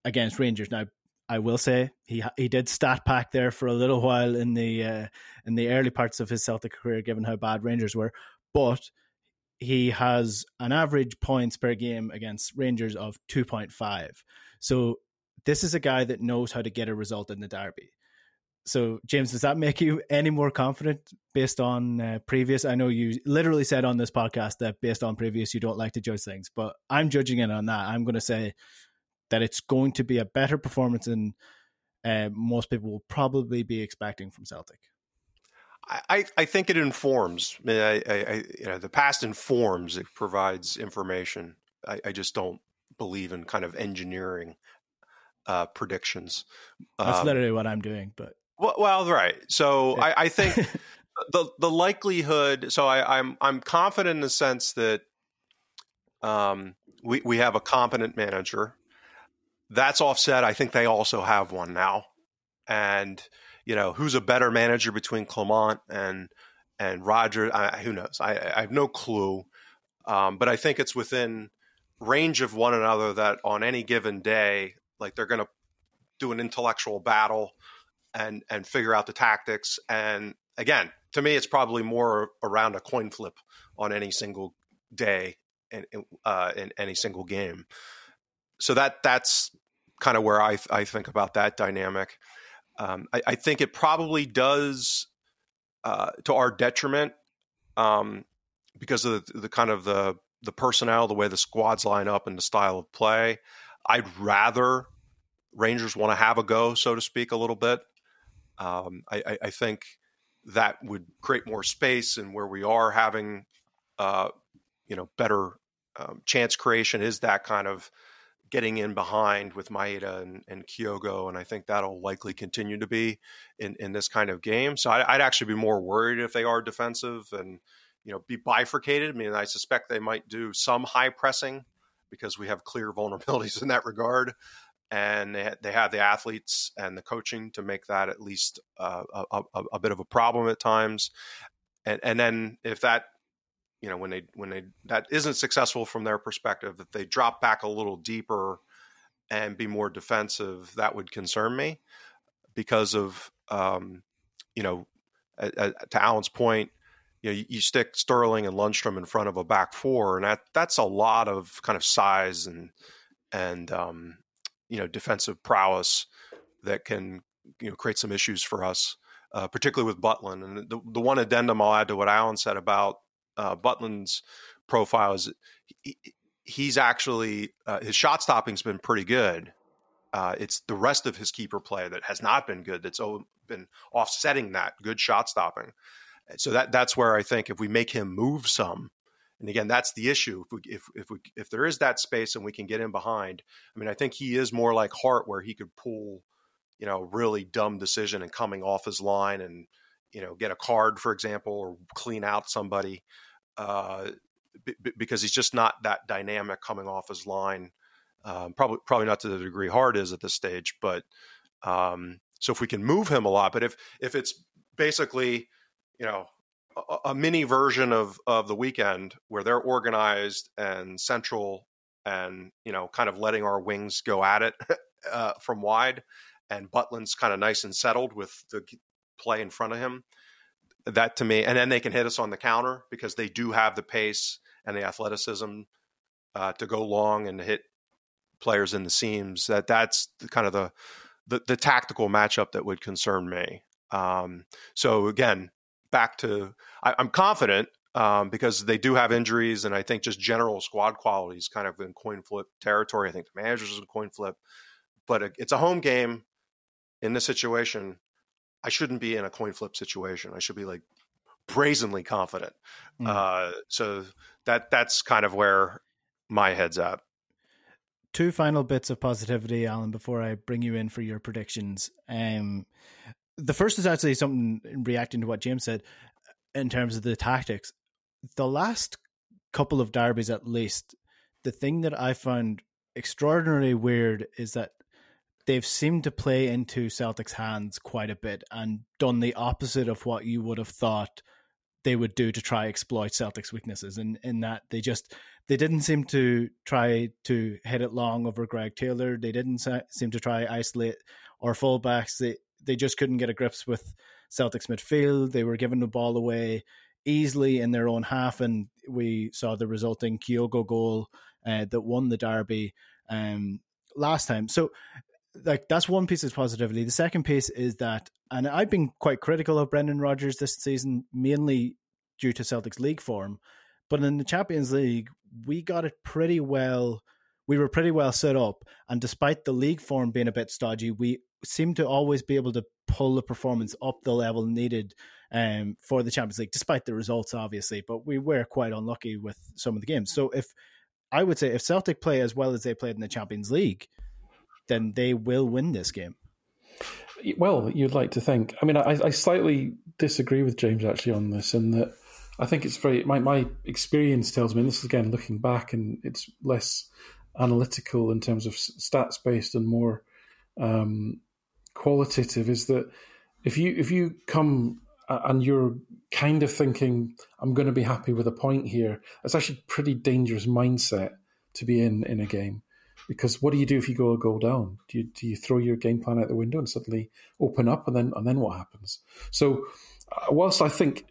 against Rangers. Now, I will say he he did stat pack there for a little while in the uh, in the early parts of his Celtic career, given how bad Rangers were. But he has an average points per game against Rangers of two point five. So... this is a guy that knows how to get a result in the derby. So, James, does that make you any more confident based on uh, previous? I know you literally said on this podcast that based on previous, you don't like to judge things, but I'm judging it on that. I'm going to say that it's going to be a better performance than uh, most people will probably be expecting from Celtic. I, I think it informs. I, I, I you know, the past informs. It provides information. I, I just don't believe in kind of engineering Uh, predictions. That's um, literally what I'm doing. But well, well right. So yeah. I, I think the the likelihood. So I, I'm I'm confident in the sense that um we we have a competent manager. That's offset. I think they also have one now, and you know who's a better manager between Clement and and Rodgers. I, who knows? I, I have no clue. Um, but I think it's within range of one another that on any given day. Like they're going to do an intellectual battle and and figure out the tactics. And again, to me, it's probably more around a coin flip on any single day and uh, in any single game. So that that's kind of where I I think about that dynamic. Um, I, I think it probably does uh, to our detriment um, because of the, the kind of the the personnel, the way the squads line up, and the style of play. I'd rather Rangers want to have a go, so to speak, a little bit. Um, I, I think that would create more space, and where we are having, uh, you know, better um, chance creation is that kind of getting in behind with Maeda and, and Kyogo, and I think that'll likely continue to be in, in this kind of game. So I, I'd actually be more worried if they are defensive and, you know, be bifurcated. I mean, I suspect they might do some high pressing, because we have clear vulnerabilities in that regard, and they, they have the athletes and the coaching to make that at least uh, a, a, a bit of a problem at times. And, and then if that, you know, when they, when they, that isn't successful from their perspective, if they drop back a little deeper and be more defensive, that would concern me because of, um, you know, uh, uh, to Alan's point, you know, you, you stick Sterling and Lundstrom in front of a back four, and that that's a lot of kind of size and, and, um, you know, defensive prowess that can, you know, create some issues for us, uh, particularly with Butland. And the, the one addendum I'll add to what Alan said about, Uh, Butland's profile is he, he's actually uh, his shot stopping's been pretty good. Uh, it's the rest of his keeper play that has not been good. That's been offsetting that good shot stopping. So that that's where I think if we make him move some, and again that's the issue. If we, if if we, if there is that space and we can get in behind, I mean I think he is more like Hart where he could pull, you know, really dumb decision and coming off his line and, you know, get a card, for example, or clean out somebody uh, b- b- because he's just not that dynamic coming off his line. Um, probably, probably not to the degree Hart is at this stage, but um, so if we can move him a lot, but if, if it's basically, you know, a, a mini version of, of the weekend where they're organized and central and, you know, kind of letting our wings go at it uh, from wide, and Butland's kind of nice and settled with the play in front of him, that to me, and then they can hit us on the counter because they do have the pace and the athleticism uh, to go long and hit players in the seams. That that's the, kind of the, the the tactical matchup that would concern me. Um, so again, back to I, I'm confident um, because they do have injuries, and I think just general squad quality is kind of in coin flip territory. I think the managers is in coin flip, but it's a home game in this situation. I shouldn't be in a coin flip situation. I should be like brazenly confident. Mm. Uh, so that that's kind of where my head's at. Two final bits of positivity, Alan, before I bring you in for your predictions. Um, the first is actually something reacting to what James said in terms of the tactics. The last couple of derbies, at least, the thing that I found extraordinarily weird is that they've seemed to play into Celtic's hands quite a bit and done the opposite of what you would have thought they would do to try exploit Celtic's weaknesses. And in, in that they just, they didn't seem to try to hit it long over Greg Taylor. They didn't seem to try isolate or fullbacks. They, they just couldn't get a grips with Celtic's midfield. They were giving the ball away easily in their own half. And we saw the resulting Kyogo goal uh, that won the derby um, last time. So, like, that's one piece of positivity. The second piece is that, and I've been quite critical of Brendan Rodgers this season, mainly due to Celtic's league form, but in the Champions League, we got it pretty well. We were pretty well set up. And despite the league form being a bit stodgy, we seemed to always be able to pull the performance up the level needed um, for the Champions League, despite the results, obviously, but we were quite unlucky with some of the games. So if I would say if Celtic play as well as they played in the Champions League, then they will win this game. Well, you'd like to think. I mean, I, I slightly disagree with James actually on this, in that I think it's very, my, my experience tells me, and this is again looking back, and it's less analytical in terms of stats-based and more um, qualitative, is that if you if you come and you're kind of thinking, I'm going to be happy with a point here, it's actually a pretty dangerous mindset to be in in a game. Because what do you do if you go a goal down? Do you, do you throw your game plan out the window and suddenly open up, and then and then what happens? So, uh, whilst I think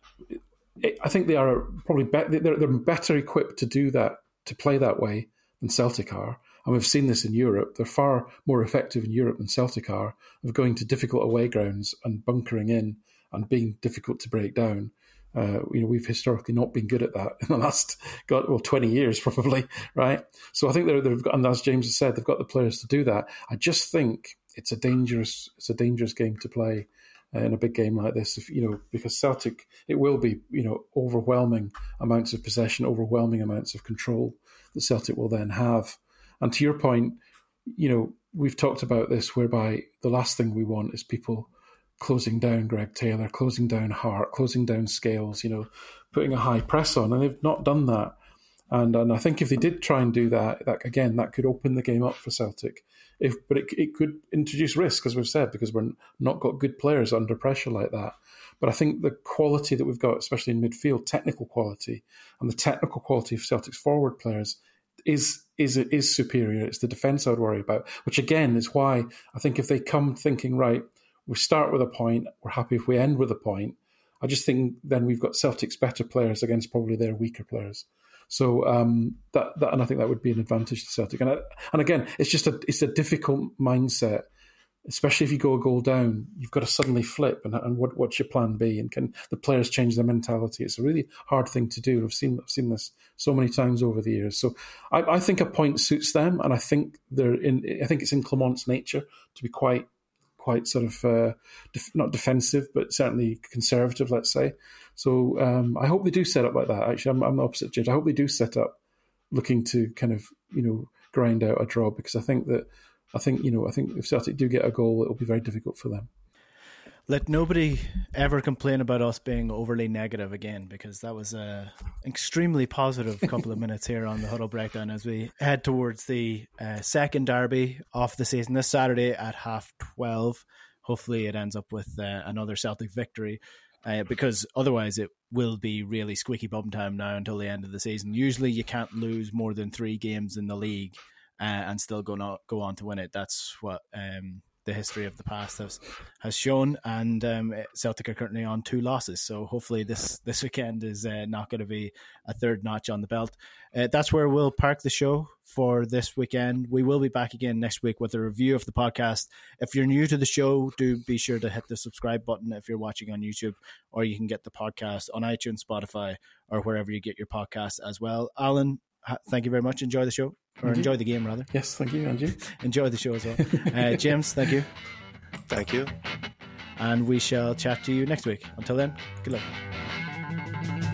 I think they are probably be- they're they're better equipped to do that, to play that way, than Celtic are, and we've seen this in Europe. They're far more effective in Europe than Celtic are of going to difficult away grounds and bunkering in and being difficult to break down. Uh, you know, we've historically not been good at that in the last, God, well, twenty years probably, right? So I think they're, they've got, and as James has said, they've got the players to do that. I just think it's a dangerous, it's a dangerous game to play in a big game like this. If, you know, because Celtic, it will be, you know, overwhelming amounts of possession, overwhelming amounts of control that Celtic will then have. And to your point, you know, we've talked about this, whereby the last thing we want is people closing down Greg Taylor, closing down Hart, closing down Scales, you know, putting a high press on. And they've not done that. And and I think if they did try and do that, that again, that could open the game up for Celtic. If But it, it could introduce risk, as we've said, because we're not got good players under pressure like that. But I think the quality that we've got, especially in midfield, technical quality, and the technical quality of Celtic's forward players is is is superior. It's the defence I'd worry about, which again is why I think if they come thinking, right, we start with a point, we're happy if we end with a point, I just think then we've got Celtic's better players against probably their weaker players. So um, that, that, and I think that would be an advantage to Celtic. And I, and again, it's just a it's a difficult mindset, especially if you go a goal down. You've got to suddenly flip, and, and what what's your plan B? And can the players change their mentality? It's a really hard thing to do. I've seen I've seen this so many times over the years. So I, I think a point suits them, and I think they're in. I think it's in Clement's nature to be quite quite sort of uh, def- not defensive, but certainly conservative, let's say. So um, I hope they do set up like that. Actually, I'm, I'm the opposite, James. I hope they do set up looking to kind of, you know, grind out a draw, because I think that, I think, you know, I think if Celtic do get a goal, it'll be very difficult for them. Let nobody ever complain about us being overly negative again, because that was an extremely positive couple of minutes here on the Huddle Breakdown as we head towards the uh, second derby of the season this Saturday at half twelve. Hopefully it ends up with uh, another Celtic victory. Uh, because otherwise it will be really squeaky bum time now until the end of the season. Usually you can't lose more than three games in the league uh, and still go, not, go on to win it. That's what um, the history of the past has, has shown. And um, Celtic are currently on two losses. So hopefully this, this weekend is uh, not going to be a third notch on the belt. Uh, that's where we'll park the show for this weekend. We will be back again next week with a review of the podcast. If you're new to the show, do be sure to hit the subscribe button if you're watching on YouTube, or you can get the podcast on iTunes, Spotify, or wherever you get your podcasts as well. Alan, thank you very much. Enjoy the show, or Andrew. Enjoy the game, rather. Yes, thank you, Andrew. Enjoy the show as well. Uh, James, thank you. Thank you. And we shall chat to you next week. Until then, good luck.